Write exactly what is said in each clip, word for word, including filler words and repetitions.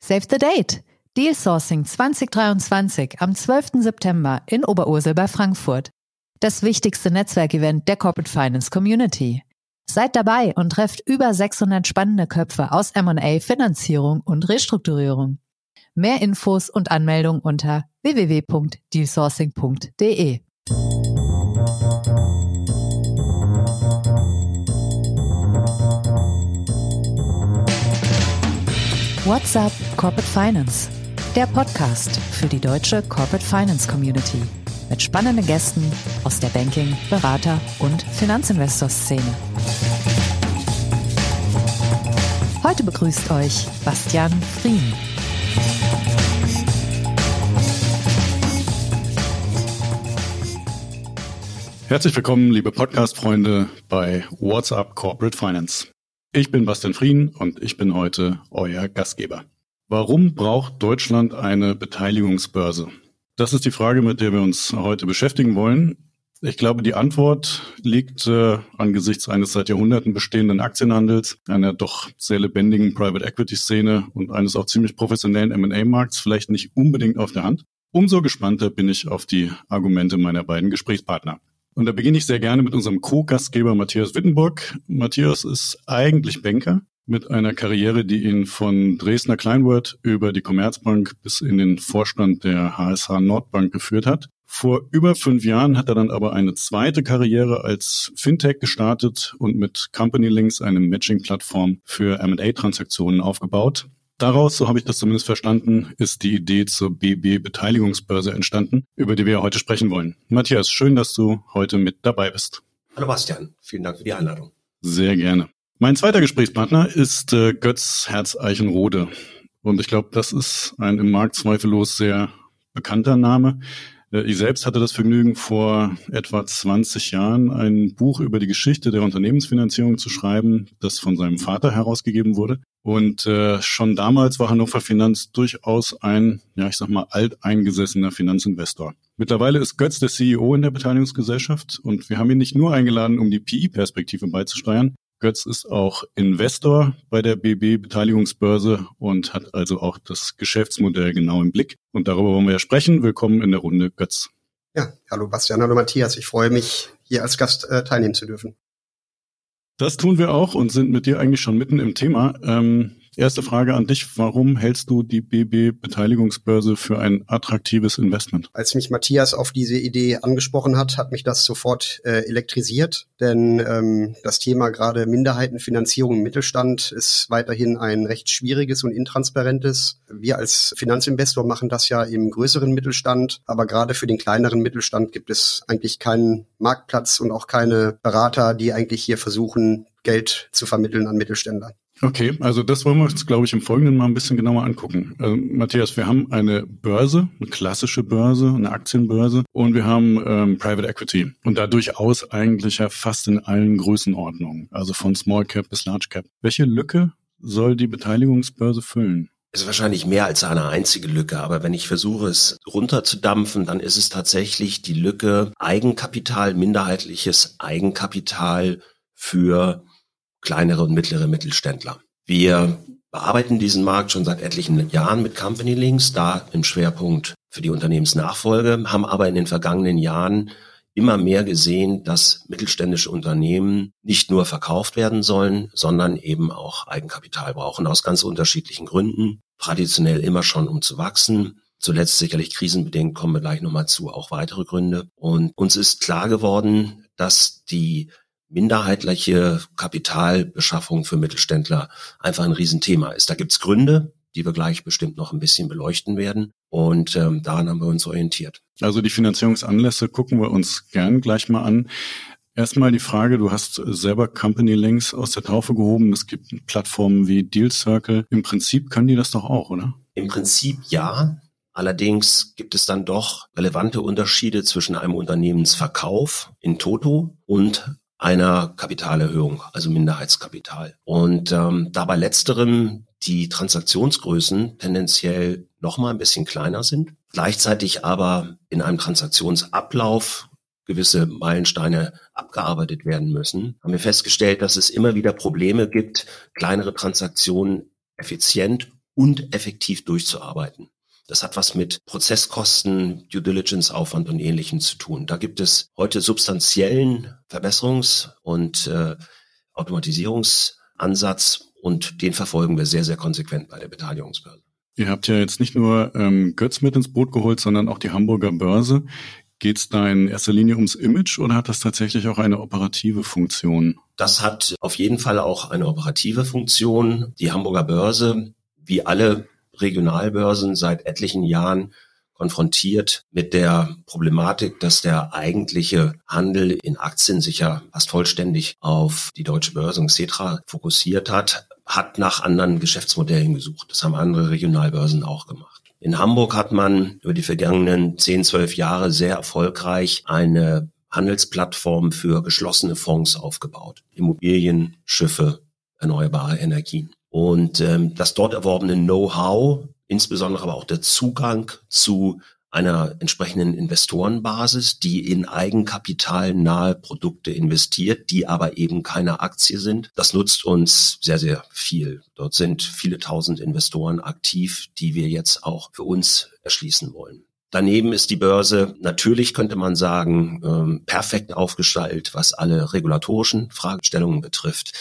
Save the date! Deal Sourcing zwanzig dreiundzwanzig am zwölften September in Oberursel bei Frankfurt. Das wichtigste Netzwerkevent der Corporate Finance Community. Seid dabei und trefft über sechshundert spannende Köpfe aus M und A, Finanzierung und Restrukturierung. Mehr Infos und Anmeldung unter w w w punkt deal sourcing punkt d e. What's Up Corporate Finance? Der Podcast für die deutsche Corporate Finance Community mit spannenden Gästen aus der Banking-, Berater- und Finanzinvestor-Szene. Heute begrüßt euch Bastian Frien. Herzlich willkommen, liebe Podcast-Freunde, bei What's Up Corporate Finance. Ich bin Bastian Frien und ich bin heute euer Gastgeber. Warum braucht Deutschland eine Beteiligungsbörse? Das ist die Frage, mit der wir uns heute beschäftigen wollen. Ich glaube, die Antwort liegt äh, angesichts eines seit Jahrhunderten bestehenden Aktienhandels, einer doch sehr lebendigen Private-Equity-Szene und eines auch ziemlich professionellen M und A-Markts vielleicht nicht unbedingt auf der Hand. Umso gespannter bin ich auf die Argumente meiner beiden Gesprächspartner. Und da beginne ich sehr gerne mit unserem Co-Gastgeber Matthias Wittenburg. Matthias ist eigentlich Banker mit einer Karriere, die ihn von Dresdner Kleinwort über die Commerzbank bis in den Vorstand der H S H Nordbank geführt hat. Vor über fünf Jahren hat er dann aber eine zweite Karriere als Fintech gestartet und mit Company Links eine Matching-Plattform für M und A-Transaktionen aufgebaut. Daraus, so habe ich das zumindest verstanden, ist die Idee zur B B-Beteiligungsbörse entstanden, über die wir heute sprechen wollen. Matthias, schön, dass du heute mit dabei bist. Hallo Bastian, vielen Dank für die Einladung. Sehr gerne. Mein zweiter Gesprächspartner ist äh, Götz Hertz-Eichenrode. Und ich glaube, das ist ein im Markt zweifellos sehr bekannter Name. Äh, ich selbst hatte das Vergnügen, vor etwa zwanzig Jahren ein Buch über die Geschichte der Unternehmensfinanzierung zu schreiben, das von seinem Vater herausgegeben wurde. Und äh, schon damals war Hannover Finanz durchaus ein, ja ich sag mal, alteingesessener Finanzinvestor. Mittlerweile ist Götz der C E O in der Beteiligungsgesellschaft und wir haben ihn nicht nur eingeladen, um die P E-Perspektive beizusteuern. Götz ist auch Investor bei der B B-Beteiligungsbörse und hat also auch das Geschäftsmodell genau im Blick. Und darüber wollen wir ja sprechen. Willkommen in der Runde, Götz. Ja, hallo Bastian, hallo Matthias. Ich freue mich, hier als Gast äh, teilnehmen zu dürfen. Das tun wir auch und sind mit dir eigentlich schon mitten im Thema. Ähm, erste Frage an dich. Warum hältst du die B B-Beteiligungsbörse für ein attraktives Investment? Als mich Matthias auf diese Idee angesprochen hat, hat mich das sofort äh, elektrisiert. Denn ähm, das Thema gerade Minderheitenfinanzierung im Mittelstand ist weiterhin ein recht schwieriges und intransparentes. Wir als Finanzinvestor machen das ja im größeren Mittelstand. Aber gerade für den kleineren Mittelstand gibt es eigentlich keinen Marktplatz und auch keine Berater, die eigentlich hier versuchen, Geld zu vermitteln an Mittelständler. Okay, also das wollen wir uns, glaube ich, im Folgenden mal ein bisschen genauer angucken. Also, Matthias, wir haben eine Börse, eine klassische Börse, eine Aktienbörse und wir haben ähm, Private Equity und da durchaus eigentlich ja fast in allen Größenordnungen, also von Small Cap bis Large Cap. Welche Lücke soll die Beteiligungsbörse füllen? Es ist wahrscheinlich mehr als eine einzige Lücke, aber wenn ich versuche, es runterzudampfen, dann ist es tatsächlich die Lücke Eigenkapital, minderheitliches Eigenkapital für kleinere und mittlere Mittelständler. Wir bearbeiten diesen Markt schon seit etlichen Jahren mit Company Links, da im Schwerpunkt für die Unternehmensnachfolge, haben aber in den vergangenen Jahren immer mehr gesehen, dass mittelständische Unternehmen nicht nur verkauft werden sollen, sondern eben auch Eigenkapital brauchen, aus ganz unterschiedlichen Gründen. Traditionell immer schon, um zu wachsen. Zuletzt sicherlich krisenbedingt, kommen wir gleich nochmal zu, auch weitere Gründe. Und uns ist klar geworden, dass die minderheitliche Kapitalbeschaffung für Mittelständler einfach ein Riesenthema ist. Da gibt's Gründe, die wir gleich bestimmt noch ein bisschen beleuchten werden. Und ähm, daran haben wir uns orientiert. Also die Finanzierungsanlässe gucken wir uns gern gleich mal an. Erstmal die Frage, du hast selber Company Links aus der Taufe gehoben. Es gibt Plattformen wie Deal Circle. Im Prinzip können die das doch auch, oder? Im Prinzip ja. Allerdings gibt es dann doch relevante Unterschiede zwischen einem Unternehmensverkauf in Toto und einer Kapitalerhöhung, also Minderheitskapital. Und ähm, da bei letzterem die Transaktionsgrößen tendenziell nochmal ein bisschen kleiner sind, gleichzeitig aber in einem Transaktionsablauf gewisse Meilensteine abgearbeitet werden müssen, haben wir festgestellt, dass es immer wieder Probleme gibt, kleinere Transaktionen effizient und effektiv durchzuarbeiten. Das hat was mit Prozesskosten, Due Diligence-Aufwand und Ähnlichem zu tun. Da gibt es heute substanziellen Verbesserungs- und äh, Automatisierungsansatz und den verfolgen wir sehr, sehr konsequent bei der Beteiligungsbörse. Ihr habt ja jetzt nicht nur ähm, Götz mit ins Boot geholt, sondern auch die Hamburger Börse. Geht es da in erster Linie ums Image oder hat das tatsächlich auch eine operative Funktion? Das hat auf jeden Fall auch eine operative Funktion. Die Hamburger Börse, wie alle Regionalbörsen, seit etlichen Jahren konfrontiert mit der Problematik, dass der eigentliche Handel in Aktien sich ja fast vollständig auf die deutsche Börse und Xetra fokussiert hat, hat nach anderen Geschäftsmodellen gesucht. Das haben andere Regionalbörsen auch gemacht. In Hamburg hat man über die vergangenen zehn, zwölf Jahre sehr erfolgreich eine Handelsplattform für geschlossene Fonds aufgebaut. Immobilien, Schiffe, erneuerbare Energien. Und ähm, das dort erworbene Know-how, insbesondere aber auch der Zugang zu einer entsprechenden Investorenbasis, die in eigenkapitalnahe Produkte investiert, die aber eben keine Aktie sind. Das nutzt uns sehr, sehr viel. Dort sind viele tausend Investoren aktiv, die wir jetzt auch für uns erschließen wollen. Daneben ist die Börse natürlich, könnte man sagen, perfekt aufgestellt, was alle regulatorischen Fragestellungen betrifft,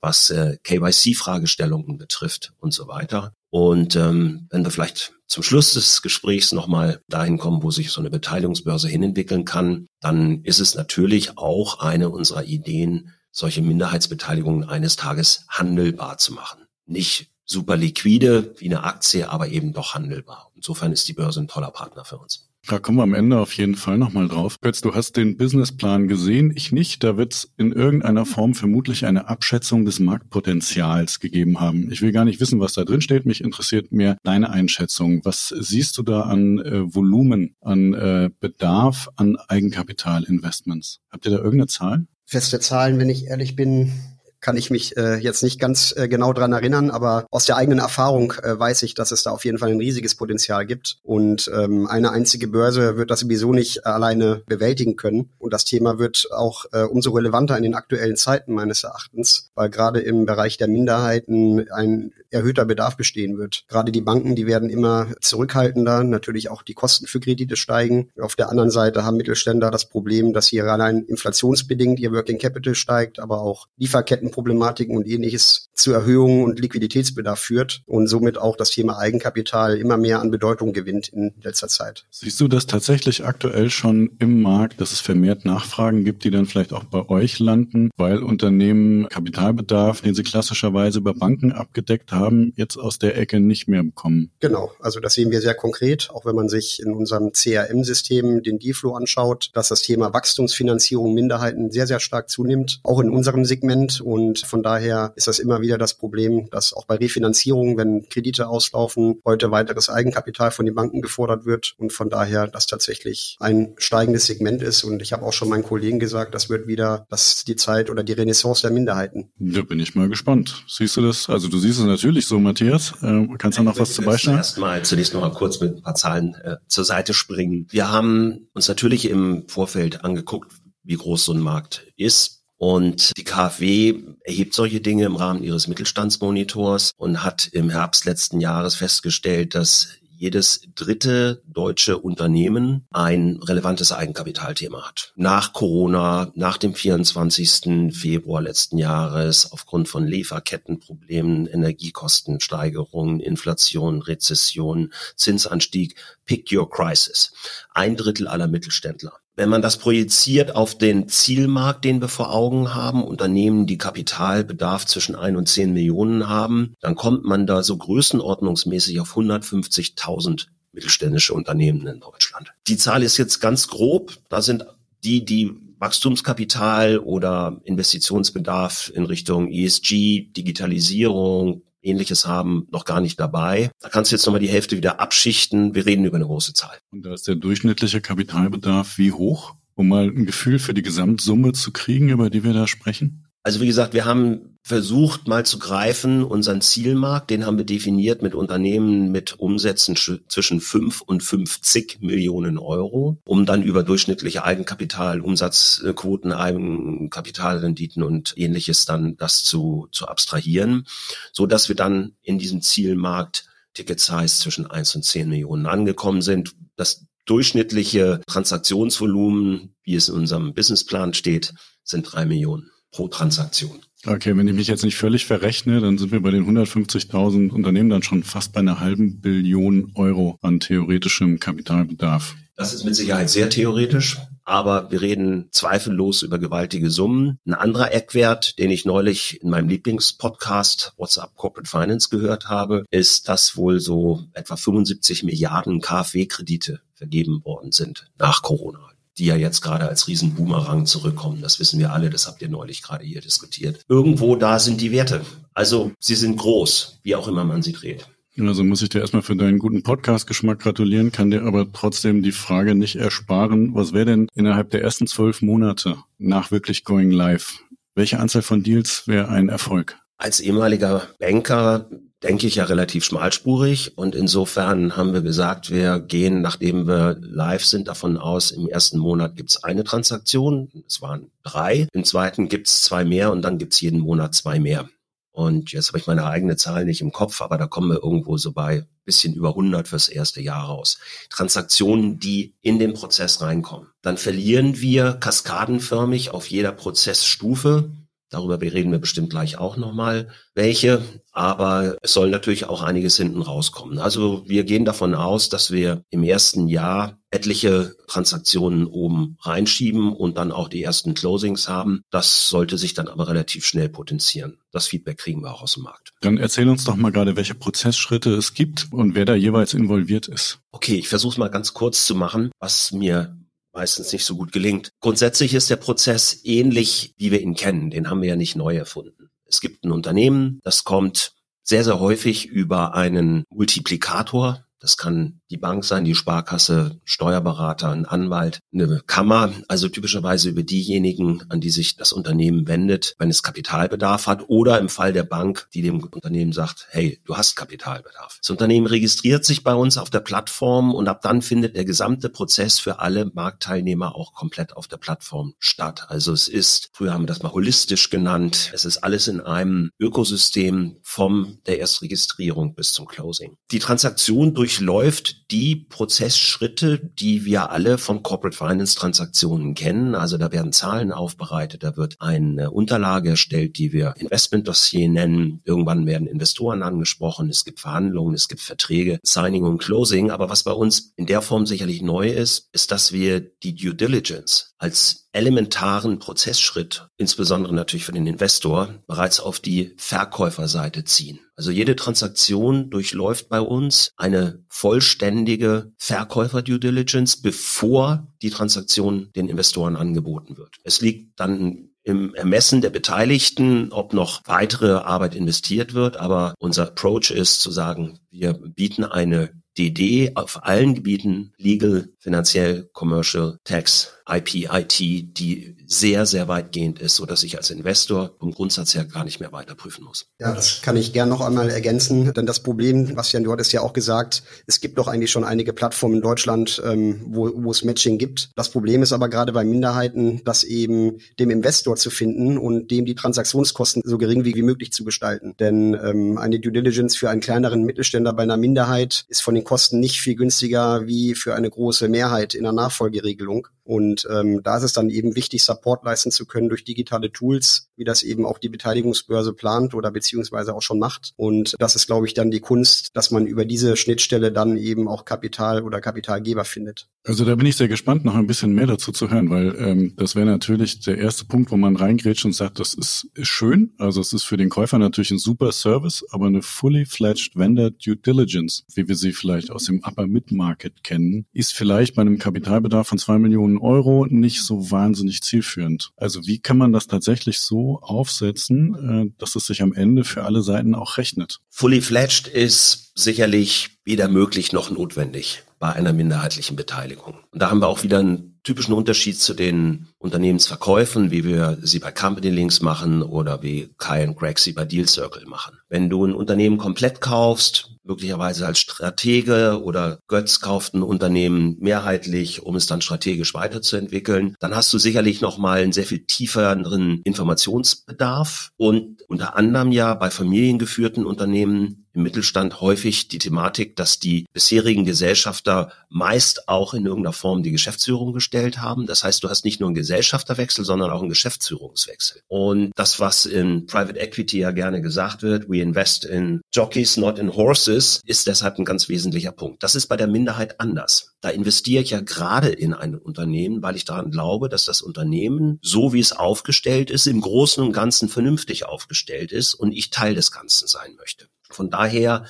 was K Y C-Fragestellungen betrifft und so weiter. Und wenn wir vielleicht zum Schluss des Gesprächs nochmal dahin kommen, wo sich so eine Beteiligungsbörse hinentwickeln kann, dann ist es natürlich auch eine unserer Ideen, solche Minderheitsbeteiligungen eines Tages handelbar zu machen. Nicht super liquide wie eine Aktie, aber eben doch handelbar. Insofern ist die Börse ein toller Partner für uns. Da kommen wir am Ende auf jeden Fall nochmal drauf. Götz, du hast den Businessplan gesehen, ich nicht. Da wird es in irgendeiner Form vermutlich eine Abschätzung des Marktpotenzials gegeben haben. Ich will gar nicht wissen, was da drin steht. Mich interessiert mehr deine Einschätzung. Was siehst du da an äh, Volumen, an äh, Bedarf an Eigenkapitalinvestments? Habt ihr da irgendeine Zahl? Feste Zahlen, wenn ich ehrlich bin, kann ich mich äh, jetzt nicht ganz äh, genau dran erinnern, aber aus der eigenen Erfahrung äh, weiß ich, dass es da auf jeden Fall ein riesiges Potenzial gibt und ähm, eine einzige Börse wird das sowieso nicht alleine bewältigen können und das Thema wird auch äh, umso relevanter in den aktuellen Zeiten meines Erachtens, weil gerade im Bereich der Minderheiten ein erhöhter Bedarf bestehen wird. Gerade die Banken, die werden immer zurückhaltender, natürlich auch die Kosten für Kredite steigen. Auf der anderen Seite haben Mittelständler das Problem, dass hier allein inflationsbedingt ihr Working Capital steigt, aber auch Lieferketten Problematiken und Ähnliches zu Erhöhungen und Liquiditätsbedarf führt und somit auch das Thema Eigenkapital immer mehr an Bedeutung gewinnt in letzter Zeit. Siehst du das tatsächlich aktuell schon im Markt, dass es vermehrt Nachfragen gibt, die dann vielleicht auch bei euch landen, weil Unternehmen Kapitalbedarf, den sie klassischerweise über Banken abgedeckt haben, jetzt aus der Ecke nicht mehr bekommen? Genau, also das sehen wir sehr konkret, auch wenn man sich in unserem C R M-System den Dealflow anschaut, dass das Thema Wachstumsfinanzierung Minderheiten sehr, sehr stark zunimmt, auch in unserem Segment. Und Und von daher ist das immer wieder das Problem, dass auch bei Refinanzierungen, wenn Kredite auslaufen, heute weiteres Eigenkapital von den Banken gefordert wird und von daher das tatsächlich ein steigendes Segment ist. Und ich habe auch schon meinen Kollegen gesagt, das wird wieder das die Zeit oder die Renaissance der Minderheiten. Da bin ich mal gespannt. Siehst du das? Also du siehst es natürlich so, Matthias. Äh, kannst du noch was zu beisteuern? Erstmal zunächst noch mal kurz mit ein paar Zahlen äh, zur Seite springen. Wir haben uns natürlich im Vorfeld angeguckt, wie groß so ein Markt ist. Und die K f W erhebt solche Dinge im Rahmen ihres Mittelstandsmonitors und hat im Herbst letzten Jahres festgestellt, dass jedes dritte deutsche Unternehmen ein relevantes Eigenkapitalthema hat. Nach Corona, nach dem vierundzwanzigsten Februar letzten Jahres, aufgrund von Lieferkettenproblemen, Energiekostensteigerungen, Inflation, Rezession, Zinsanstieg, pick your crisis. Ein Drittel aller Mittelständler. Wenn man das projiziert auf den Zielmarkt, den wir vor Augen haben, Unternehmen, die Kapitalbedarf zwischen ein und zehn Millionen haben, dann kommt man da so größenordnungsmäßig auf hundertfünfzigtausend mittelständische Unternehmen in Deutschland. Die Zahl ist jetzt ganz grob. Da sind die, die Wachstumskapital oder Investitionsbedarf in Richtung E S G, Digitalisierung, Ähnliches haben, noch gar nicht dabei. Da kannst du jetzt nochmal die Hälfte wieder abschichten. Wir reden über eine große Zahl. Und da ist der durchschnittliche Kapitalbedarf wie hoch, um mal ein Gefühl für die Gesamtsumme zu kriegen, über die wir da sprechen? Also wie gesagt, wir haben versucht mal zu greifen, unseren Zielmarkt, den haben wir definiert mit Unternehmen mit Umsätzen zwischen fünf und fünfzig Millionen Euro, um dann über durchschnittliche Eigenkapital, Umsatzquoten, Eigenkapitalrenditen und Ähnliches dann das zu, zu abstrahieren, so dass wir dann in diesem Zielmarkt Ticket-Size zwischen eins und zehn Millionen angekommen sind. Das durchschnittliche Transaktionsvolumen, wie es in unserem Businessplan steht, sind drei Millionen pro Transaktion. Okay, wenn ich mich jetzt nicht völlig verrechne, dann sind wir bei den hundertfünfzigtausend Unternehmen dann schon fast bei einer halben Billion Euro an theoretischem Kapitalbedarf. Das ist mit Sicherheit sehr theoretisch, aber wir reden zweifellos über gewaltige Summen. Ein anderer Eckwert, den ich neulich in meinem Lieblingspodcast What's Up Corporate Finance gehört habe, ist, dass wohl so etwa fünfundsiebzig Milliarden K f W Kredite vergeben worden sind nach Corona, die ja jetzt gerade als Riesenboomerang zurückkommen. Das wissen wir alle, das habt ihr neulich gerade hier diskutiert. Irgendwo da sind die Werte. Also sie sind groß, wie auch immer man sie dreht. Also muss ich dir erstmal für deinen guten Podcast-Geschmack gratulieren, kann dir aber trotzdem die Frage nicht ersparen, was wäre denn innerhalb der ersten zwölf Monate nach wirklich going live? Welche Anzahl von Deals wäre ein Erfolg? Als ehemaliger Banker denke ich ja relativ schmalspurig und insofern haben wir gesagt, wir gehen, nachdem wir live sind, davon aus, im ersten Monat gibt's eine Transaktion, es waren drei, im zweiten gibt's zwei mehr und dann gibt's jeden Monat zwei mehr. Und jetzt habe ich meine eigene Zahl nicht im Kopf, aber da kommen wir irgendwo so bei ein bisschen über hundert fürs erste Jahr raus. Transaktionen, die in den Prozess reinkommen. Dann verlieren wir kaskadenförmig auf jeder Prozessstufe, darüber reden wir bestimmt gleich auch nochmal, welche, aber es soll natürlich auch einiges hinten rauskommen. Also wir gehen davon aus, dass wir im ersten Jahr etliche Transaktionen oben reinschieben und dann auch die ersten Closings haben. Das sollte sich dann aber relativ schnell potenzieren. Das Feedback kriegen wir auch aus dem Markt. Dann erzähl uns doch mal gerade, welche Prozessschritte es gibt und wer da jeweils involviert ist. Okay, ich versuche es mal ganz kurz zu machen, was mir meistens nicht so gut gelingt. Grundsätzlich ist der Prozess ähnlich, wie wir ihn kennen. Den haben wir ja nicht neu erfunden. Es gibt ein Unternehmen, das kommt sehr, sehr häufig über einen Multiplikator. Das kann die Bank sein, die Sparkasse, Steuerberater, ein Anwalt, eine Kammer. Also typischerweise über diejenigen, an die sich das Unternehmen wendet, wenn es Kapitalbedarf hat. Oder im Fall der Bank, die dem Unternehmen sagt, hey, du hast Kapitalbedarf. Das Unternehmen registriert sich bei uns auf der Plattform und ab dann findet der gesamte Prozess für alle Marktteilnehmer auch komplett auf der Plattform statt. Also es ist, früher haben wir das mal holistisch genannt, es ist alles in einem Ökosystem vom der Erstregistrierung bis zum Closing. Die Transaktion durch durchläuft die Prozessschritte, die wir alle von Corporate Finance Transaktionen kennen. Also da werden Zahlen aufbereitet, da wird eine Unterlage erstellt, die wir Investmentdossier nennen. Irgendwann werden Investoren angesprochen, es gibt Verhandlungen, es gibt Verträge, Signing und Closing. Aber was bei uns in der Form sicherlich neu ist, ist, dass wir die Due Diligence als elementaren Prozessschritt, insbesondere natürlich für den Investor, bereits auf die Verkäuferseite ziehen. Also jede Transaktion durchläuft bei uns eine vollständige Verkäufer-Due Diligence, bevor die Transaktion den Investoren angeboten wird. Es liegt dann im Ermessen der Beteiligten, ob noch weitere Arbeit investiert wird, aber unser Approach ist zu sagen, wir bieten eine D D auf allen Gebieten, legal, finanziell, commercial, tax, I P, I T, die sehr, sehr weitgehend ist, sodass ich als Investor vom Grundsatz her gar nicht mehr weiter prüfen muss. Ja, das kann ich gern noch einmal ergänzen, denn das Problem, Bastian, du hattest ja auch gesagt, es gibt doch eigentlich schon einige Plattformen in Deutschland, ähm, wo, wo es Matching gibt. Das Problem ist aber gerade bei Minderheiten, das eben dem Investor zu finden und dem die Transaktionskosten so gering wie, wie möglich zu gestalten. Denn ähm, eine Due Diligence für einen kleineren Mittelständler bei einer Minderheit ist von den Kosten nicht viel günstiger wie für eine große Mehrheit in der Nachfolgeregelung. Und ähm, da ist es dann eben wichtig, Support leisten zu können durch digitale Tools, wie das eben auch die Beteiligungsbörse plant oder beziehungsweise auch schon macht. Und das ist, glaube ich, dann die Kunst, dass man über diese Schnittstelle dann eben auch Kapital oder Kapitalgeber findet. Also da bin ich sehr gespannt, noch ein bisschen mehr dazu zu hören, weil ähm, das wäre natürlich der erste Punkt, wo man reingrätscht und sagt, das ist, ist schön. Also es ist für den Käufer natürlich ein super Service, aber eine fully-fledged Vendor Due Diligence, wie wir sie vielleicht aus dem Upper Mid-Market kennen, ist vielleicht bei einem Kapitalbedarf von zwei Millionen Euro nicht so wahnsinnig zielführend. Also wie kann man das tatsächlich so aufsetzen, dass es sich am Ende für alle Seiten auch rechnet? Fully fledged ist sicherlich weder möglich noch notwendig bei einer minderheitlichen Beteiligung. Und da haben wir auch wieder einen typischen Unterschied zu den Unternehmensverkäufen, wie wir sie bei Company Links machen oder wie Kai und Greg sie bei Deal Circle machen. Wenn du ein Unternehmen komplett kaufst, möglicherweise als Stratege oder Götz kauft ein Unternehmen mehrheitlich, um es dann strategisch weiterzuentwickeln, dann hast du sicherlich nochmal einen sehr viel tieferen Informationsbedarf und unter anderem ja bei familiengeführten Unternehmen im Mittelstand häufig die Thematik, dass die bisherigen Gesellschafter meist auch in irgendeiner Form die Geschäftsführung gestellt haben. Das heißt, du hast nicht nur einen Gesellschafterwechsel, sondern auch einen Geschäftsführungswechsel. Und das, was in Private Equity ja gerne gesagt wird, we invest in Jockeys, not in horses, ist deshalb ein ganz wesentlicher Punkt. Das ist bei der Minderheit anders. Da investiere ich ja gerade in ein Unternehmen, weil ich daran glaube, dass das Unternehmen, so wie es aufgestellt ist, im Großen und Ganzen vernünftig aufgestellt ist und ich Teil des Ganzen sein möchte. Von daher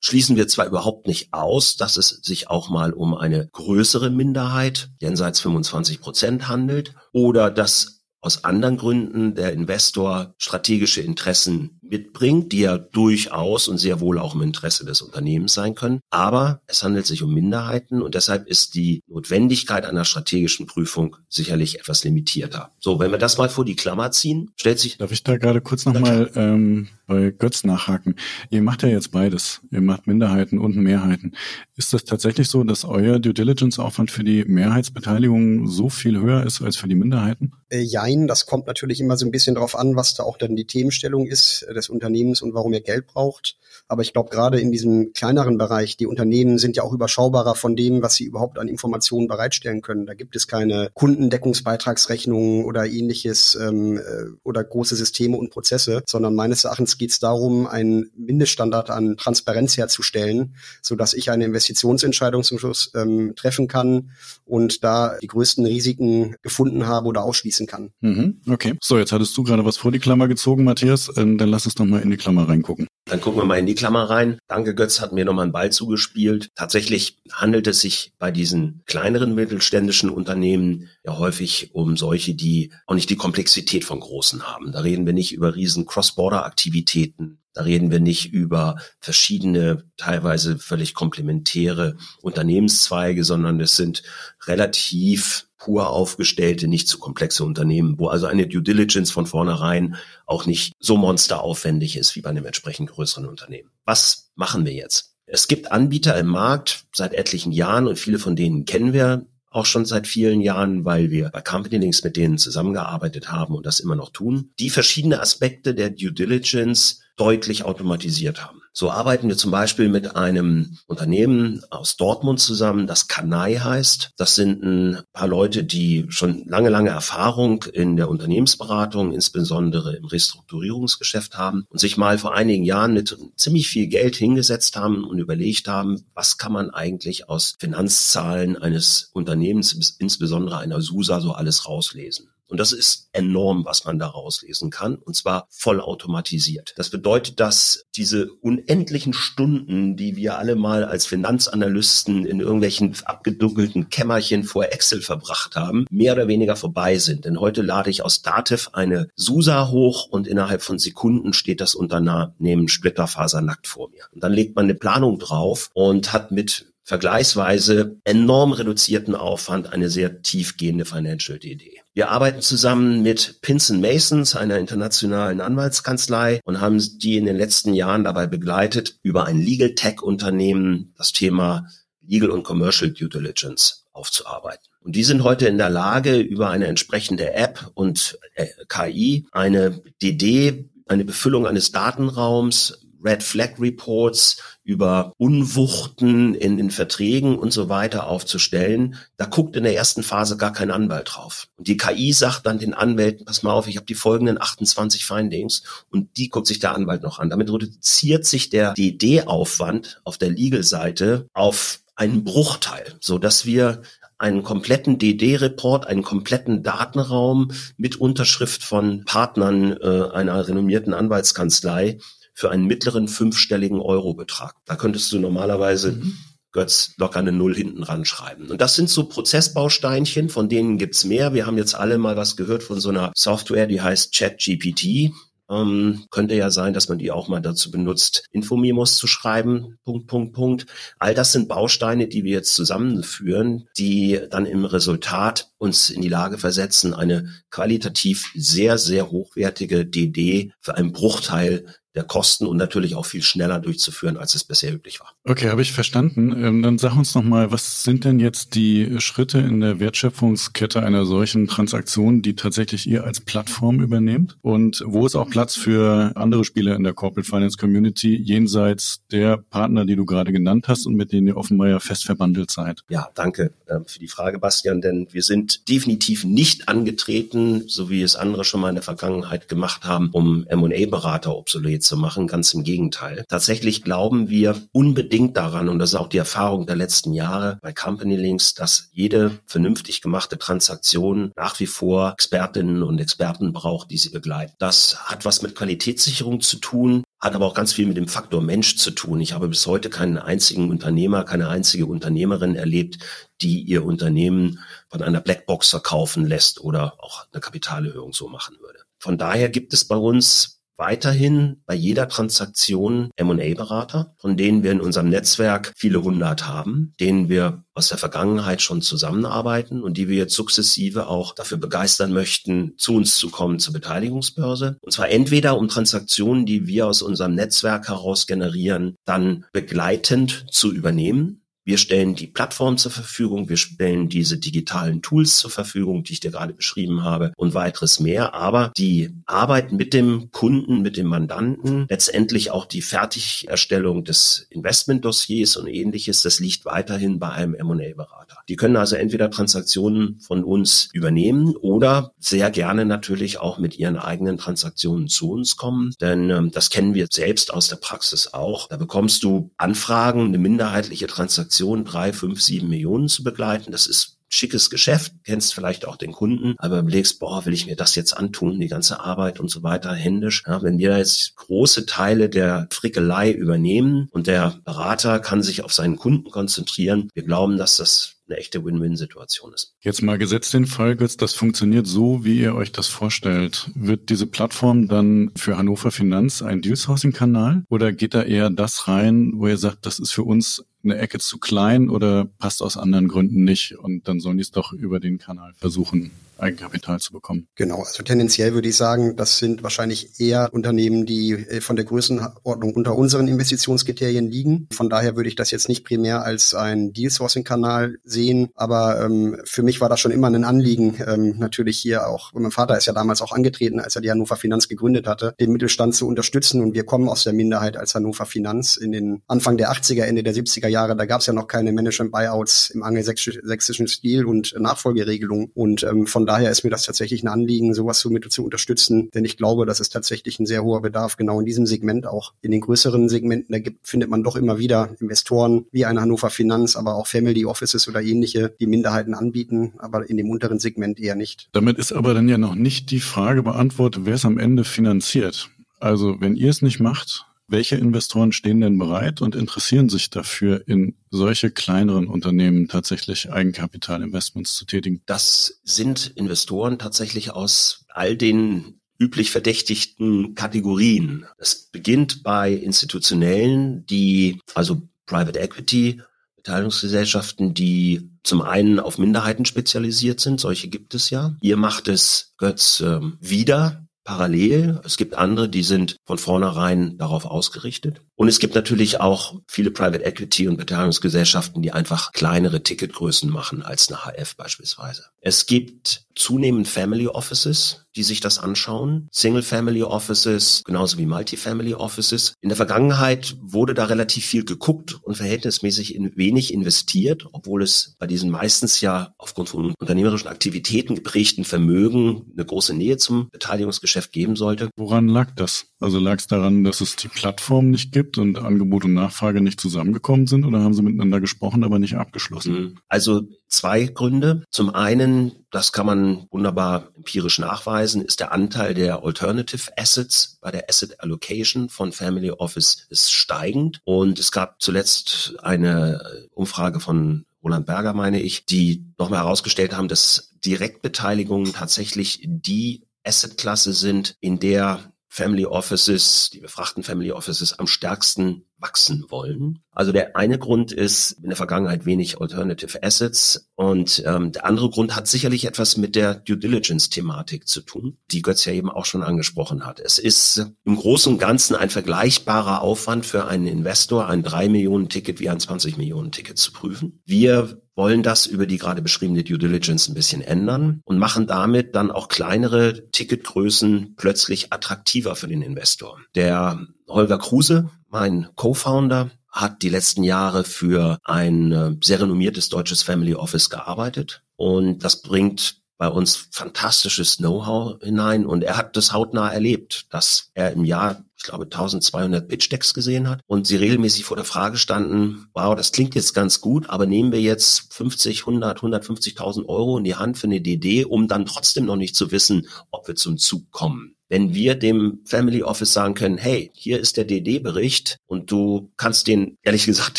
schließen wir zwar überhaupt nicht aus, dass es sich auch mal um eine größere Minderheit, jenseits fünfundzwanzig Prozent handelt, oder dass aus anderen Gründen der Investor strategische Interessen mitbringt, die ja durchaus und sehr wohl auch im Interesse des Unternehmens sein können. Aber es handelt sich um Minderheiten und deshalb ist die Notwendigkeit einer strategischen Prüfung sicherlich etwas limitierter. So, wenn wir das mal vor die Klammer ziehen, stellt sich... Darf ich da gerade kurz nochmal ähm, bei Götz nachhaken? Ihr macht ja jetzt beides. Ihr macht Minderheiten und Mehrheiten. Ist das tatsächlich so, dass euer Due Diligence-Aufwand für die Mehrheitsbeteiligung so viel höher ist als für die Minderheiten? Äh, jein, das kommt natürlich immer so ein bisschen drauf an, was da auch dann die Themenstellung ist des Unternehmens und warum ihr Geld braucht. Aber ich glaube, gerade in diesem kleineren Bereich, die Unternehmen sind ja auch überschaubarer von dem, was sie überhaupt an Informationen bereitstellen können. Da gibt es keine Kundendeckungsbeitragsrechnungen oder ähnliches ähm, oder große Systeme und Prozesse, sondern meines Erachtens geht es darum, einen Mindeststandard an Transparenz herzustellen, sodass ich eine Investitionsentscheidung zum Schluss ähm, treffen kann und da die größten Risiken gefunden habe oder ausschließen kann. Mhm, okay. So, jetzt hattest du gerade was vor die Klammer gezogen, Matthias. Ähm, dann lass uns nochmal in die Klammer reingucken. Dann gucken wir mal in die Klammer rein. Danke, Götz hat mir nochmal einen Ball zugespielt. Tatsächlich handelt es sich bei diesen kleineren mittelständischen Unternehmen ja häufig um solche, die auch nicht die Komplexität von großen haben. Da reden wir nicht über riesen Cross-Border-Aktivitäten. Da reden wir nicht über verschiedene, teilweise völlig komplementäre Unternehmenszweige, sondern es sind relativ pur aufgestellte, nicht zu komplexe Unternehmen, wo also eine Due Diligence von vornherein auch nicht so monsteraufwendig ist wie bei einem entsprechend größeren Unternehmen. Was machen wir jetzt? Es gibt Anbieter im Markt seit etlichen Jahren und viele von denen kennen wir auch schon seit vielen Jahren, weil wir bei Company Links mit denen zusammengearbeitet haben und das immer noch tun, die verschiedene Aspekte der Due Diligence deutlich automatisiert haben. So arbeiten wir zum Beispiel mit einem Unternehmen aus Dortmund zusammen, das Kanai heißt. Das sind ein paar Leute, die schon lange, lange Erfahrung in der Unternehmensberatung, insbesondere im Restrukturierungsgeschäft haben und sich mal vor einigen Jahren mit ziemlich viel Geld hingesetzt haben und überlegt haben, was kann man eigentlich aus Finanzzahlen eines Unternehmens, insbesondere einer SUSA, so alles rauslesen. Und das ist enorm, was man da rauslesen kann, und zwar vollautomatisiert. Das bedeutet, dass diese unendlichen Stunden, die wir alle mal als Finanzanalysten in irgendwelchen abgedunkelten Kämmerchen vor Excel verbracht haben, mehr oder weniger vorbei sind. Denn heute lade ich aus Dativ eine SUSA hoch und innerhalb von Sekunden steht das Unternehmen splitterfasernackt vor mir. Und dann legt man eine Planung drauf und hat mit vergleichsweise enorm reduzierten Aufwand eine sehr tiefgehende Financial-Idee. Wir arbeiten zusammen mit Pinson Masons, einer internationalen Anwaltskanzlei, und haben die in den letzten Jahren dabei begleitet, über ein Legal-Tech-Unternehmen das Thema Legal und Commercial Due Diligence aufzuarbeiten. Und die sind heute in der Lage, über eine entsprechende App und äh, K I eine D D, eine Befüllung eines Datenraums, Red Flag Reports über Unwuchten in den Verträgen und so weiter aufzustellen. Da guckt in der ersten Phase gar kein Anwalt drauf. Und die K I sagt dann den Anwälten, pass mal auf, ich habe die folgenden achtundzwanzig Findings, und die guckt sich der Anwalt noch an. Damit reduziert sich der D D-Aufwand auf der Legal-Seite auf einen Bruchteil, so dass wir einen kompletten D D-Report, einen kompletten Datenraum mit Unterschrift von Partnern äh, einer renommierten Anwaltskanzlei für einen mittleren fünfstelligen Eurobetrag. Da könntest du normalerweise, mhm, Götz, locker eine Null hinten ran schreiben. Und das sind so Prozessbausteinchen, von denen gibt's mehr. Wir haben jetzt alle mal was gehört von so einer Software, die heißt ChatGPT. Ähm, könnte ja sein, dass man die auch mal dazu benutzt, Infomemos zu schreiben, Punkt, Punkt, Punkt. All das sind Bausteine, die wir jetzt zusammenführen, die dann im Resultat uns in die Lage versetzen, eine qualitativ sehr, sehr hochwertige D D für einen Bruchteil der Kosten und natürlich auch viel schneller durchzuführen, als es bisher üblich war. Okay, habe ich verstanden. Dann sag uns nochmal, was sind denn jetzt die Schritte in der Wertschöpfungskette einer solchen Transaktion, die tatsächlich ihr als Plattform übernehmt? Und wo ist auch Platz für andere Spieler in der Corporate Finance Community jenseits der Partner, die du gerade genannt hast und mit denen ihr offenbar ja fest verbandelt seid? Ja, danke für die Frage, Bastian, denn wir sind definitiv nicht angetreten, so wie es andere schon mal in der Vergangenheit gemacht haben, um M und A-Berater obsolet zu machen. Ganz im Gegenteil. Tatsächlich glauben wir unbedingt daran, und das ist auch die Erfahrung der letzten Jahre bei Company Links, dass jede vernünftig gemachte Transaktion nach wie vor Expertinnen und Experten braucht, die sie begleiten. Das hat was mit Qualitätssicherung zu tun, hat aber auch ganz viel mit dem Faktor Mensch zu tun. Ich habe bis heute keinen einzigen Unternehmer, keine einzige Unternehmerin erlebt, die ihr Unternehmen von einer Blackbox verkaufen lässt oder auch eine Kapitalerhöhung so machen würde. Von daher gibt es bei uns weiterhin bei jeder Transaktion M und A-Berater, von denen wir in unserem Netzwerk viele hundert haben, denen wir aus der Vergangenheit schon zusammenarbeiten und die wir jetzt sukzessive auch dafür begeistern möchten, zu uns zu kommen zur Beteiligungsbörse. Und zwar entweder um Transaktionen, die wir aus unserem Netzwerk heraus generieren, dann begleitend zu übernehmen. Wir stellen die Plattform zur Verfügung, wir stellen diese digitalen Tools zur Verfügung, die ich dir gerade beschrieben habe und weiteres mehr. Aber die Arbeit mit dem Kunden, mit dem Mandanten, letztendlich auch die Fertigerstellung des Investmentdossiers und Ähnliches, das liegt weiterhin bei einem M und A-Berater. Die können also entweder Transaktionen von uns übernehmen oder sehr gerne natürlich auch mit ihren eigenen Transaktionen zu uns kommen, denn ähm, das kennen wir selbst aus der Praxis auch. Da bekommst du Anfragen, eine minderheitliche Transaktion, drei, fünf, sieben Millionen zu begleiten. Das ist schickes Geschäft, kennst vielleicht auch den Kunden, aber überlegst, boah, will ich mir das jetzt antun, die ganze Arbeit und so weiter, händisch. Ja, wenn wir jetzt große Teile der Frickelei übernehmen und der Berater kann sich auf seinen Kunden konzentrieren, wir glauben, dass das eine echte Win-Win-Situation ist. Jetzt mal gesetzt den Fall, Götz, das funktioniert so, wie ihr euch das vorstellt. Wird diese Plattform dann für Hannover Finanz ein Deal-Sourcing-Kanal oder geht da eher das rein, wo ihr sagt, das ist für uns eine Ecke zu klein oder passt aus anderen Gründen nicht und dann sollen die es doch über den Kanal versuchen, Eigenkapital zu bekommen? Genau, also tendenziell würde ich sagen, das sind wahrscheinlich eher Unternehmen, die von der Größenordnung unter unseren Investitionskriterien liegen. Von daher würde ich das jetzt nicht primär als einen Deal-Sourcing-Kanal sehen, aber ähm, für mich war das schon immer ein Anliegen, ähm, natürlich hier auch, und mein Vater ist ja damals auch angetreten, als er die Hannover Finanz gegründet hatte, den Mittelstand zu unterstützen, und wir kommen aus der Minderheit als Hannover Finanz. In den Anfang der achtziger, Ende der siebziger Jahre, da gab es ja noch keine Management-Buyouts im angelsächsischen Stil und Nachfolgeregelungen, und ähm, von daher ist mir das tatsächlich ein Anliegen, sowas so mit zu unterstützen, denn ich glaube, das ist tatsächlich ein sehr hoher Bedarf, genau in diesem Segment auch. In den größeren Segmenten, da gibt, findet man doch immer wieder Investoren wie eine Hannover Finanz, aber auch Family Offices oder ähnliche, die Minderheiten anbieten, aber in dem unteren Segment eher nicht. Damit ist aber dann ja noch nicht die Frage beantwortet, wer es am Ende finanziert. Also wenn ihr es nicht macht, welche Investoren stehen denn bereit und interessieren sich dafür, in solche kleineren Unternehmen tatsächlich Eigenkapitalinvestments zu tätigen? Das sind Investoren tatsächlich aus all den üblich verdächtigten Kategorien. Es beginnt bei Institutionellen, die, also Private Equity, Beteiligungsgesellschaften, die zum einen auf Minderheiten spezialisiert sind. Solche gibt es ja. Ihr macht es, Götz, wieder. Parallel. Es gibt andere, die sind von vornherein darauf ausgerichtet. Und es gibt natürlich auch viele Private Equity und Beteiligungsgesellschaften, die einfach kleinere Ticketgrößen machen als eine H F beispielsweise. Es gibt zunehmend Family Offices, die sich das anschauen. Single Family Offices, genauso wie Multifamily Offices. In der Vergangenheit wurde da relativ viel geguckt und verhältnismäßig in wenig investiert, obwohl es bei diesen meistens ja aufgrund von unternehmerischen Aktivitäten geprägten Vermögen eine große Nähe zum Beteiligungsgeschäft geben sollte. Woran lag das? Also lag es daran, dass es die Plattform nicht gibt und Angebot und Nachfrage nicht zusammengekommen sind, oder haben sie miteinander gesprochen, aber nicht abgeschlossen? Also zwei Gründe. Zum einen, das kann man wunderbar empirisch nachweisen, ist der Anteil der Alternative Assets bei der Asset Allocation von Family Office ist steigend. Und es gab zuletzt eine Umfrage von Roland Berger, meine ich, die nochmal herausgestellt haben, dass Direktbeteiligungen tatsächlich die Assetklasse sind, in der Family Offices, die befrachten Family Offices am stärksten wachsen wollen. Also der eine Grund ist in der Vergangenheit wenig Alternative Assets und ähm, der andere Grund hat sicherlich etwas mit der Due Diligence-Thematik zu tun, die Götz ja eben auch schon angesprochen hat. Es ist im Großen und Ganzen ein vergleichbarer Aufwand für einen Investor, ein drei Millionen Ticket wie ein zwanzig Millionen Ticket zu prüfen. Wir wollen das über die gerade beschriebene Due Diligence ein bisschen ändern und machen damit dann auch kleinere Ticketgrößen plötzlich attraktiver für den Investor. Der Holger Kruse, mein Co-Founder, hat die letzten Jahre für ein sehr renommiertes deutsches Family Office gearbeitet und das bringt bei uns fantastisches Know-how hinein und er hat das hautnah erlebt, dass er im Jahr, ich glaube, zwölfhundert Pitch-Decks gesehen hat und sie regelmäßig vor der Frage standen, wow, das klingt jetzt ganz gut, aber nehmen wir jetzt fünfzig, hundert, hundertfünfzigtausend Euro in die Hand für eine D D, um dann trotzdem noch nicht zu wissen, ob wir zum Zug kommen. Wenn wir dem Family Office sagen können, hey, hier ist der D D-Bericht und du kannst den, ehrlich gesagt,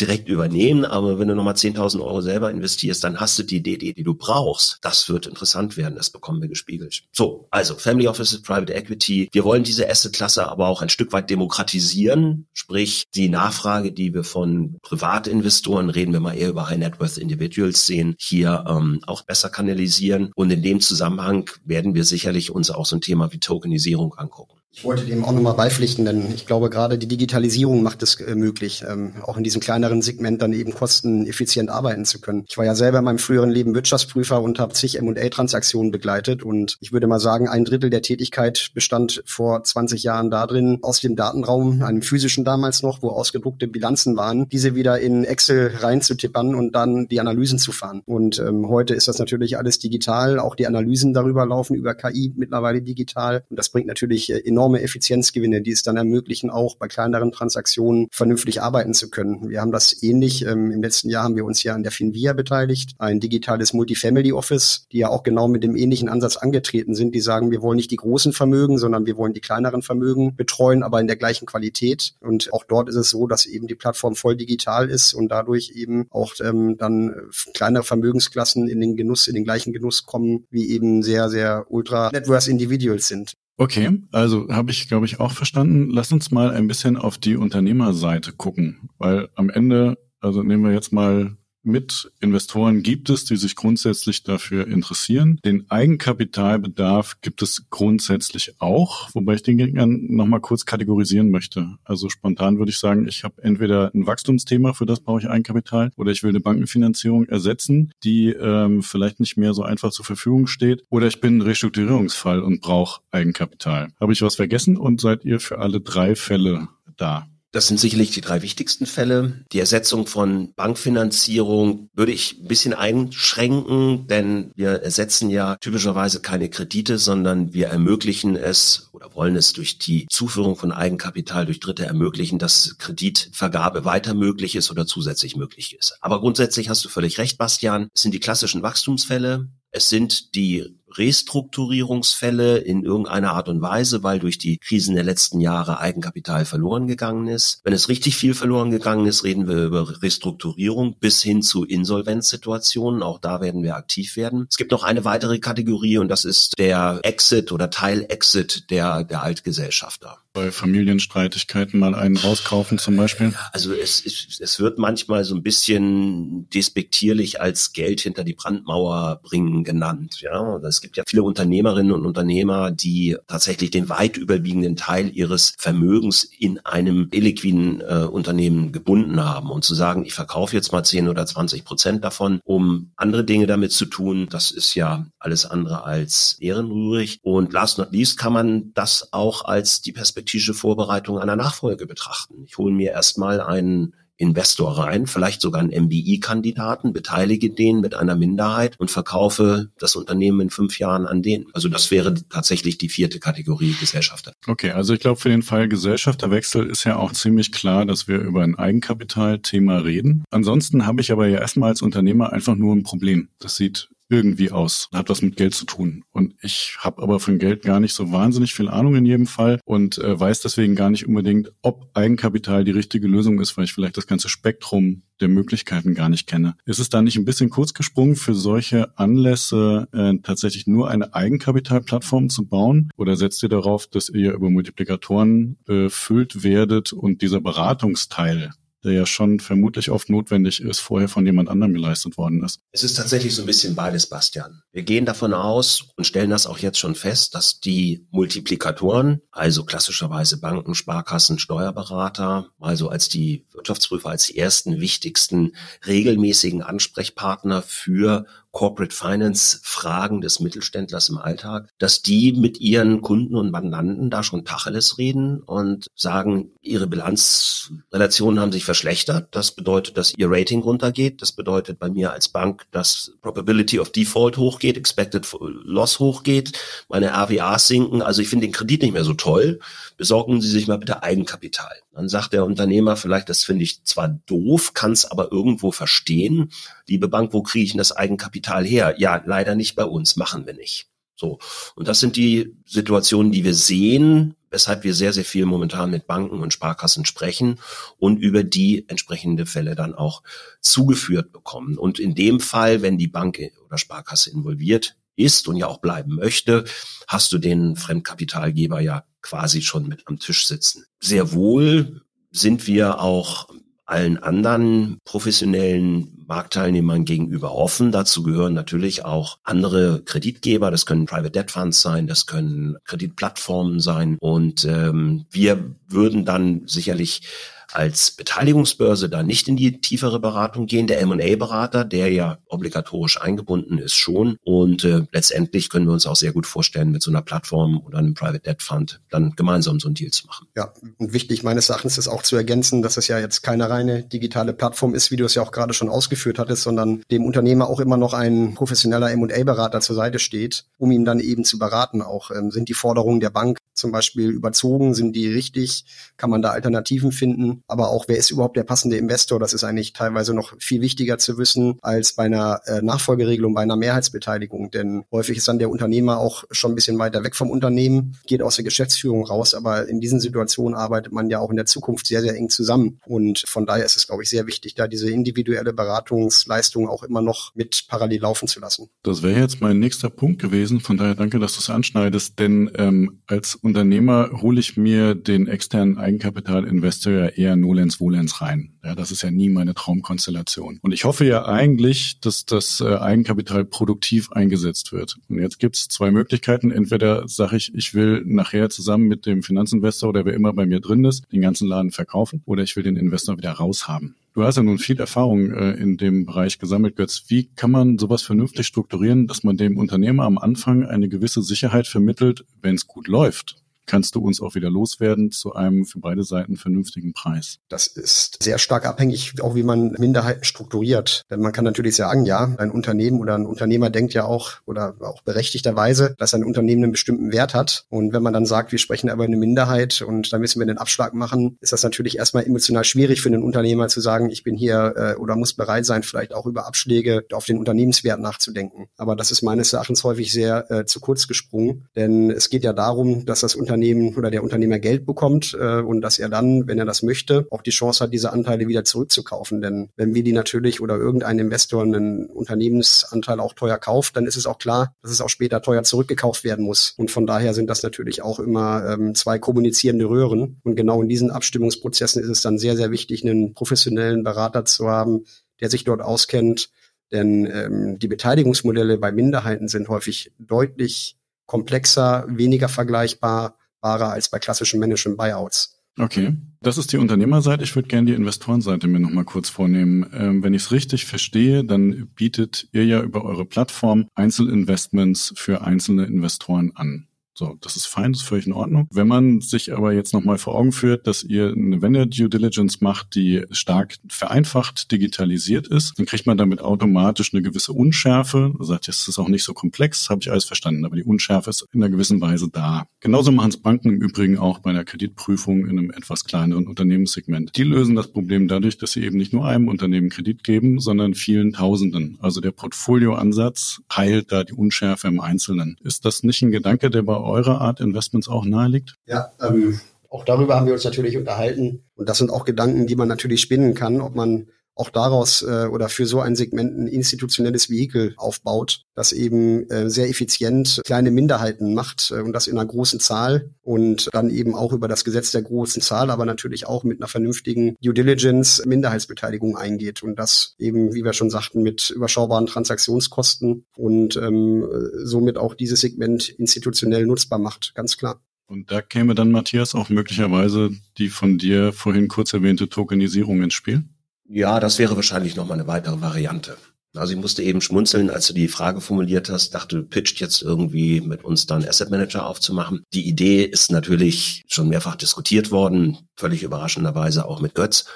direkt übernehmen, aber wenn du nochmal zehntausend Euro selber investierst, dann hast du die D D, die du brauchst. Das wird interessant werden, das bekommen wir gespiegelt. So, also Family Offices, Private Equity. Wir wollen diese Asset-Klasse aber auch ein Stück weit demokratisieren, sprich die Nachfrage, die wir von Privatinvestoren, reden wir mal eher über High-Net-Worth-Individuals sehen, hier ähm, auch besser kanalisieren. Und in dem Zusammenhang werden wir sicherlich uns auch so ein Thema wie Tokenisierung angucken. Ich wollte dem auch nochmal beipflichten, denn ich glaube, gerade die Digitalisierung macht es äh, möglich, ähm, auch in diesem kleineren Segment dann eben kosteneffizient arbeiten zu können. Ich war ja selber in meinem früheren Leben Wirtschaftsprüfer und habe zig M und A-Transaktionen begleitet und ich würde mal sagen, ein Drittel der Tätigkeit bestand vor zwanzig Jahren darin, aus dem Datenraum, einem physischen damals noch, wo ausgedruckte Bilanzen waren, diese wieder in Excel reinzutippern und dann die Analysen zu fahren. Und ähm, heute ist das natürlich alles digital, auch die Analysen darüber laufen über K I mittlerweile digital und das bringt natürlich äh, enorm Effizienzgewinne, die es dann ermöglichen, auch bei kleineren Transaktionen vernünftig arbeiten zu können. Wir haben das ähnlich. Ähm, im letzten Jahr haben wir uns ja an der Finvia beteiligt, ein digitales Multifamily Office, die ja auch genau mit dem ähnlichen Ansatz angetreten sind. Die sagen, wir wollen nicht die großen Vermögen, sondern wir wollen die kleineren Vermögen betreuen, aber in der gleichen Qualität. Und auch dort ist es so, dass eben die Plattform voll digital ist und dadurch eben auch ähm, dann kleinere Vermögensklassen in den Genuss, in den gleichen Genuss kommen, wie eben sehr, sehr Ultra-Net-Worth-Individuals sind. Okay, also habe ich, glaube ich, auch verstanden. Lass uns mal ein bisschen auf die Unternehmerseite gucken, weil am Ende, also nehmen wir jetzt mal mit, Investoren gibt es, die sich grundsätzlich dafür interessieren. Den Eigenkapitalbedarf gibt es grundsätzlich auch, wobei ich den gerne nochmal kurz kategorisieren möchte. Also spontan würde ich sagen, ich habe entweder ein Wachstumsthema, für das brauche ich Eigenkapital, oder ich will eine Bankenfinanzierung ersetzen, die ähm, vielleicht nicht mehr so einfach zur Verfügung steht, oder ich bin ein Restrukturierungsfall und brauche Eigenkapital. Habe ich was vergessen und seid ihr für alle drei Fälle da? Das sind sicherlich die drei wichtigsten Fälle. Die Ersetzung von Bankfinanzierung würde ich ein bisschen einschränken, denn wir ersetzen ja typischerweise keine Kredite, sondern wir ermöglichen es oder wollen es durch die Zuführung von Eigenkapital durch Dritte ermöglichen, dass Kreditvergabe weiter möglich ist oder zusätzlich möglich ist. Aber grundsätzlich hast du völlig recht, Bastian. Es sind die klassischen Wachstumsfälle. Es sind die Restrukturierungsfälle in irgendeiner Art und Weise, weil durch die Krisen der letzten Jahre Eigenkapital verloren gegangen ist. Wenn es richtig viel verloren gegangen ist, reden wir über Restrukturierung bis hin zu Insolvenzsituationen. Auch da werden wir aktiv werden. Es gibt noch eine weitere Kategorie und das ist der Exit oder Teil-Exit der, der Altgesellschafter. Bei Familienstreitigkeiten mal einen rauskaufen zum Beispiel? Also es, es, es wird manchmal so ein bisschen despektierlich als Geld hinter die Brandmauer bringen genannt. Ja, das Es gibt ja viele Unternehmerinnen und Unternehmer, die tatsächlich den weit überwiegenden Teil ihres Vermögens in einem illiquiden äh, Unternehmen gebunden haben. Und zu sagen, ich verkaufe jetzt mal zehn oder zwanzig Prozent davon, um andere Dinge damit zu tun, das ist ja alles andere als ehrenrührig. Und last not least kann man das auch als die perspektivische Vorbereitung einer Nachfolge betrachten. Ich hole mir erstmal einen Investor rein, vielleicht sogar einen M B I-Kandidaten, beteilige den mit einer Minderheit und verkaufe das Unternehmen in fünf Jahren an den. Also das wäre tatsächlich die vierte Kategorie Gesellschafter. Okay, also ich glaube, für den Fall Gesellschafterwechsel ist ja auch ziemlich klar, dass wir über ein Eigenkapitalthema reden. Ansonsten habe ich aber ja erstmal als Unternehmer einfach nur ein Problem. Das sieht irgendwie aus, hat was mit Geld zu tun. Und ich habe aber von Geld gar nicht so wahnsinnig viel Ahnung in jedem Fall und äh, weiß deswegen gar nicht unbedingt, ob Eigenkapital die richtige Lösung ist, weil ich vielleicht das ganze Spektrum der Möglichkeiten gar nicht kenne. Ist es da nicht ein bisschen kurz gesprungen, für solche Anlässe äh, tatsächlich nur eine Eigenkapitalplattform zu bauen? Oder setzt ihr darauf, dass ihr über Multiplikatoren äh, füllt werdet und dieser Beratungsteil, der ja schon vermutlich oft notwendig ist, vorher von jemand anderem geleistet worden ist? Es ist tatsächlich so ein bisschen beides, Bastian. Wir gehen davon aus und stellen das auch jetzt schon fest, dass die Multiplikatoren, also klassischerweise Banken, Sparkassen, Steuerberater, also als die Wirtschaftsprüfer, als die ersten wichtigsten regelmäßigen Ansprechpartner für Corporate Finance Fragen des Mittelständlers im Alltag, dass die mit ihren Kunden und Mandanten da schon Tacheles reden und sagen, ihre Bilanzrelationen haben sich verschlechtert. Das bedeutet, dass ihr Rating runtergeht. Das bedeutet bei mir als Bank, dass Probability of Default hochgeht, Expected Loss hochgeht, meine R W As sinken. Also ich finde den Kredit nicht mehr so toll. Besorgen Sie sich mal bitte Eigenkapital. Dann sagt der Unternehmer vielleicht, das finde ich zwar doof, kann es aber irgendwo verstehen. Liebe Bank, wo kriege ich denn das Eigenkapital her? Ja, leider nicht bei uns, machen wir nicht. So. Und das sind die Situationen, die wir sehen, weshalb wir sehr, sehr viel momentan mit Banken und Sparkassen sprechen und über die entsprechende Fälle dann auch zugeführt bekommen. Und in dem Fall, wenn die Bank oder Sparkasse involviert ist und ja auch bleiben möchte, hast du den Fremdkapitalgeber ja quasi schon mit am Tisch sitzen. Sehr wohl sind wir auch allen anderen professionellen Marktteilnehmern gegenüber offen. Dazu gehören natürlich auch andere Kreditgeber. Das können Private Debt Funds sein, das können Kreditplattformen sein. Und ähm, wir würden dann sicherlich als Beteiligungsbörse da nicht in die tiefere Beratung gehen. Der M und A-Berater, der ja obligatorisch eingebunden ist, schon. Und äh, letztendlich können wir uns auch sehr gut vorstellen, mit so einer Plattform oder einem Private Debt Fund dann gemeinsam so einen Deal zu machen. Ja, und wichtig meines Erachtens ist auch zu ergänzen, dass es ja jetzt keine reine digitale Plattform ist, wie du es ja auch gerade schon ausgeführt hattest, sondern dem Unternehmer auch immer noch ein professioneller M und A-Berater zur Seite steht, um ihn dann eben zu beraten. Auch ähm, sind die Forderungen der Bank zum Beispiel überzogen, sind die richtig, kann man da Alternativen finden? Aber auch, wer ist überhaupt der passende Investor? Das ist eigentlich teilweise noch viel wichtiger zu wissen als bei einer Nachfolgeregelung, bei einer Mehrheitsbeteiligung. Denn häufig ist dann der Unternehmer auch schon ein bisschen weiter weg vom Unternehmen, geht aus der Geschäftsführung raus. Aber in diesen Situationen arbeitet man ja auch in der Zukunft sehr, sehr eng zusammen. Und von daher ist es, glaube ich, sehr wichtig, da diese individuelle Beratungsleistung auch immer noch mit parallel laufen zu lassen. Das wäre jetzt mein nächster Punkt gewesen. Von daher danke, dass du es anschneidest. Denn ähm, als Unternehmer hole ich mir den externen Eigenkapitalinvestor ja eher nolens volens rein. Ja, das ist ja nie meine Traumkonstellation. Und ich hoffe ja eigentlich, dass das Eigenkapital produktiv eingesetzt wird. Und jetzt gibt es zwei Möglichkeiten. Entweder sage ich, ich will nachher zusammen mit dem Finanzinvestor oder wer immer bei mir drin ist, den ganzen Laden verkaufen, oder ich will den Investor wieder raushaben. Du hast ja nun viel Erfahrung äh, in dem Bereich gesammelt, Götz. Wie kann man sowas vernünftig strukturieren, dass man dem Unternehmer am Anfang eine gewisse Sicherheit vermittelt, wenn es gut läuft? Kannst du uns auch wieder loswerden zu einem für beide Seiten vernünftigen Preis? Das ist sehr stark abhängig, auch wie man Minderheiten strukturiert. Denn man kann natürlich sagen, ja, ein Unternehmen oder ein Unternehmer denkt ja auch, oder auch berechtigterweise, dass ein Unternehmen einen bestimmten Wert hat. Und wenn man dann sagt, wir sprechen aber eine Minderheit und da müssen wir den Abschlag machen, ist das natürlich erstmal emotional schwierig für einen Unternehmer zu sagen, ich bin hier oder muss bereit sein, vielleicht auch über Abschläge auf den Unternehmenswert nachzudenken. Aber das ist meines Erachtens häufig sehr äh, zu kurz gesprungen. Denn es geht ja darum, dass das Unternehmen oder der Unternehmer Geld bekommt äh, und dass er dann, wenn er das möchte, auch die Chance hat, diese Anteile wieder zurückzukaufen. Denn wenn wir die natürlich oder irgendein Investor einen Unternehmensanteil auch teuer kauft, dann ist es auch klar, dass es auch später teuer zurückgekauft werden muss. Und von daher sind das natürlich auch immer ähm, zwei kommunizierende Röhren. Und genau in diesen Abstimmungsprozessen ist es dann sehr, sehr wichtig, einen professionellen Berater zu haben, der sich dort auskennt. Denn ähm, die Beteiligungsmodelle bei Minderheiten sind häufig deutlich komplexer, weniger vergleichbar als bei klassischen Management Buyouts. Okay, das ist die Unternehmerseite. Ich würde gerne die Investorenseite mir nochmal kurz vornehmen. Ähm, wenn ich es richtig verstehe, dann bietet ihr ja über eure Plattform Einzelinvestments für einzelne Investoren an. So, das ist fein, das ist völlig in Ordnung. Wenn man sich aber jetzt nochmal vor Augen führt, dass ihr eine Vendor-Due Diligence macht, die stark vereinfacht digitalisiert ist, dann kriegt man damit automatisch eine gewisse Unschärfe. Man sagt, das ist auch nicht so komplex, habe ich alles verstanden, aber die Unschärfe ist in einer gewissen Weise da. Genauso machen es Banken im Übrigen auch bei einer Kreditprüfung in einem etwas kleineren Unternehmenssegment. Die lösen das Problem dadurch, dass sie eben nicht nur einem Unternehmen Kredit geben, sondern vielen Tausenden. Also der Portfolioansatz heilt da die Unschärfe im Einzelnen. Ist das nicht ein Gedanke, der bei eurer Art Investments auch naheliegt? Ja, ähm, auch darüber haben wir uns natürlich unterhalten. Und das sind auch Gedanken, die man natürlich spinnen kann, ob man auch daraus äh, oder für so ein Segment ein institutionelles Vehikel aufbaut, das eben äh, sehr effizient kleine Minderheiten macht äh, und das in einer großen Zahl und dann eben auch über das Gesetz der großen Zahl, aber natürlich auch mit einer vernünftigen Due Diligence Minderheitsbeteiligung eingeht und das eben, wie wir schon sagten, mit überschaubaren Transaktionskosten und ähm, somit auch dieses Segment institutionell nutzbar macht, ganz klar. Und da käme dann, Matthias, auch möglicherweise die von dir vorhin kurz erwähnte Tokenisierung ins Spiel? Ja, das wäre wahrscheinlich nochmal eine weitere Variante. Also ich musste eben schmunzeln, als du die Frage formuliert hast, dachte, du pitcht jetzt irgendwie mit uns dann Asset Manager aufzumachen. Die Idee ist natürlich schon mehrfach diskutiert worden, völlig überraschenderweise auch mit Götz.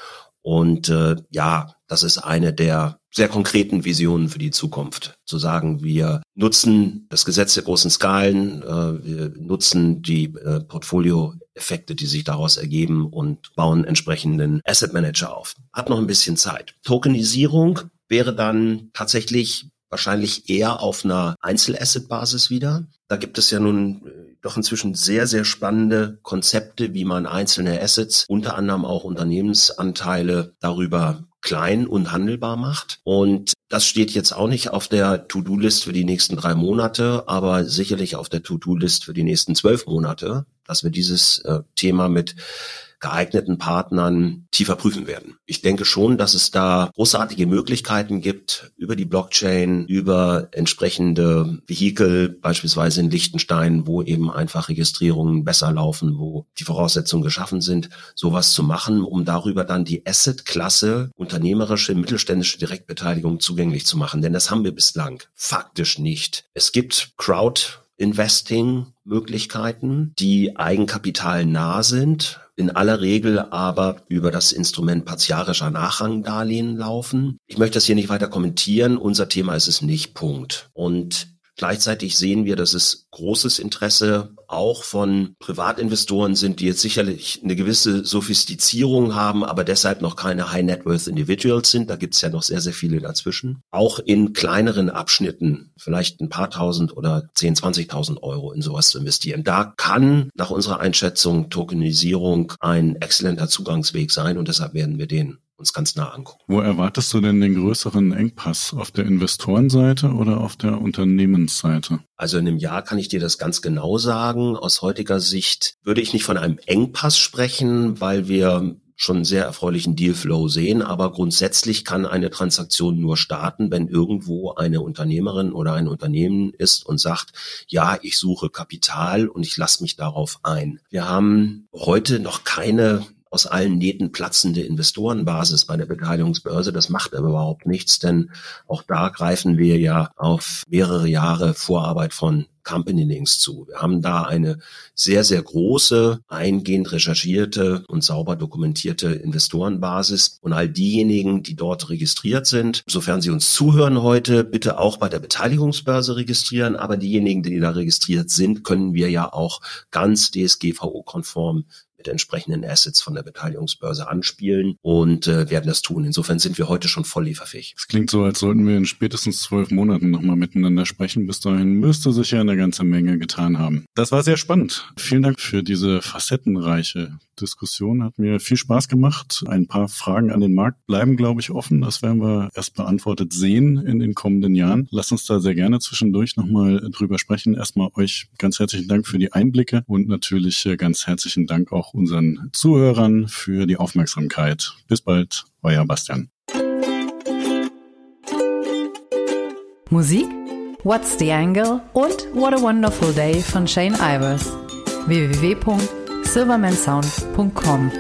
Und äh, ja, das ist eine der sehr konkreten Visionen für die Zukunft. Zu sagen, wir nutzen das Gesetz der großen Skalen, äh, wir nutzen die äh, Portfolioeffekte, die sich daraus ergeben und bauen entsprechenden Asset Manager auf. Hat noch ein bisschen Zeit. Tokenisierung wäre dann tatsächlich wahrscheinlich eher auf einer Einzelasset-Basis wieder. Da gibt es ja nun doch inzwischen sehr, sehr spannende Konzepte, wie man einzelne Assets, unter anderem auch Unternehmensanteile, darüber klein und handelbar macht. Und das steht jetzt auch nicht auf der To-Do-List für die nächsten drei Monate, aber sicherlich auf der To-Do-List für die nächsten zwölf Monate, dass wir dieses äh, Thema mit geeigneten Partnern tiefer prüfen werden. Ich denke schon, dass es da großartige Möglichkeiten gibt über die Blockchain, über entsprechende Vehikel, beispielsweise in Liechtenstein, wo eben einfach Registrierungen besser laufen, wo die Voraussetzungen geschaffen sind, sowas zu machen, um darüber dann die Asset-Klasse unternehmerische, mittelständische Direktbeteiligung zugänglich zu machen. Denn das haben wir bislang faktisch nicht. Es gibt Crowd-Investing-Möglichkeiten, die eigenkapitalnah sind, in aller Regel aber über das Instrument partiarischer Nachrangdarlehen laufen. Ich möchte das hier nicht weiter kommentieren. Unser Thema ist es nicht, Punkt. Und gleichzeitig sehen wir, dass es großes Interesse auch von Privatinvestoren sind, die jetzt sicherlich eine gewisse Sophistizierung haben, aber deshalb noch keine High-Net-Worth-Individuals sind. Da gibt es ja noch sehr, sehr viele dazwischen. Auch in kleineren Abschnitten, vielleicht ein paar tausend oder zehn, zwanzigtausend Euro in sowas zu investieren. Da kann nach unserer Einschätzung Tokenisierung ein exzellenter Zugangsweg sein und deshalb werden wir den uns ganz nah angucken. Wo erwartest du denn den größeren Engpass? Auf der Investorenseite oder auf der Unternehmensseite? Also in einem Jahr kann ich dir das ganz genau sagen. Aus heutiger Sicht würde ich nicht von einem Engpass sprechen, weil wir schon einen sehr erfreulichen Dealflow sehen. Aber grundsätzlich kann eine Transaktion nur starten, wenn irgendwo eine Unternehmerin oder ein Unternehmen ist und sagt, ja, ich suche Kapital und ich lasse mich darauf ein. Wir haben heute noch keine aus allen Nähten platzende Investorenbasis bei der Beteiligungsbörse. Das macht aber überhaupt nichts, denn auch da greifen wir ja auf mehrere Jahre Vorarbeit von Company Links zu. Wir haben da eine sehr, sehr große, eingehend recherchierte und sauber dokumentierte Investorenbasis. Und all diejenigen, die dort registriert sind, sofern sie uns zuhören heute, bitte auch bei der Beteiligungsbörse registrieren. Aber diejenigen, die da registriert sind, können wir ja auch ganz D S G V O-konform mit entsprechenden Assets von der Beteiligungsbörse anspielen und äh, werden das tun. Insofern sind wir heute schon voll lieferfähig. Es klingt so, als sollten wir in spätestens zwölf Monaten nochmal miteinander sprechen. Bis dahin müsste sich ja eine ganze Menge getan haben. Das war sehr spannend. Vielen Dank für diese facettenreiche Diskussion. Hat mir viel Spaß gemacht. Ein paar Fragen an den Markt bleiben, glaube ich, offen. Das werden wir erst beantwortet sehen in den kommenden Jahren. Lasst uns da sehr gerne zwischendurch nochmal drüber sprechen. Erstmal euch ganz herzlichen Dank für die Einblicke und natürlich ganz herzlichen Dank auch unseren Zuhörern für die Aufmerksamkeit. Bis bald, euer Bastian. Musik, What's the Angle und What a Wonderful Day von Shane Ivers. w w w Punkt silverman sound Punkt com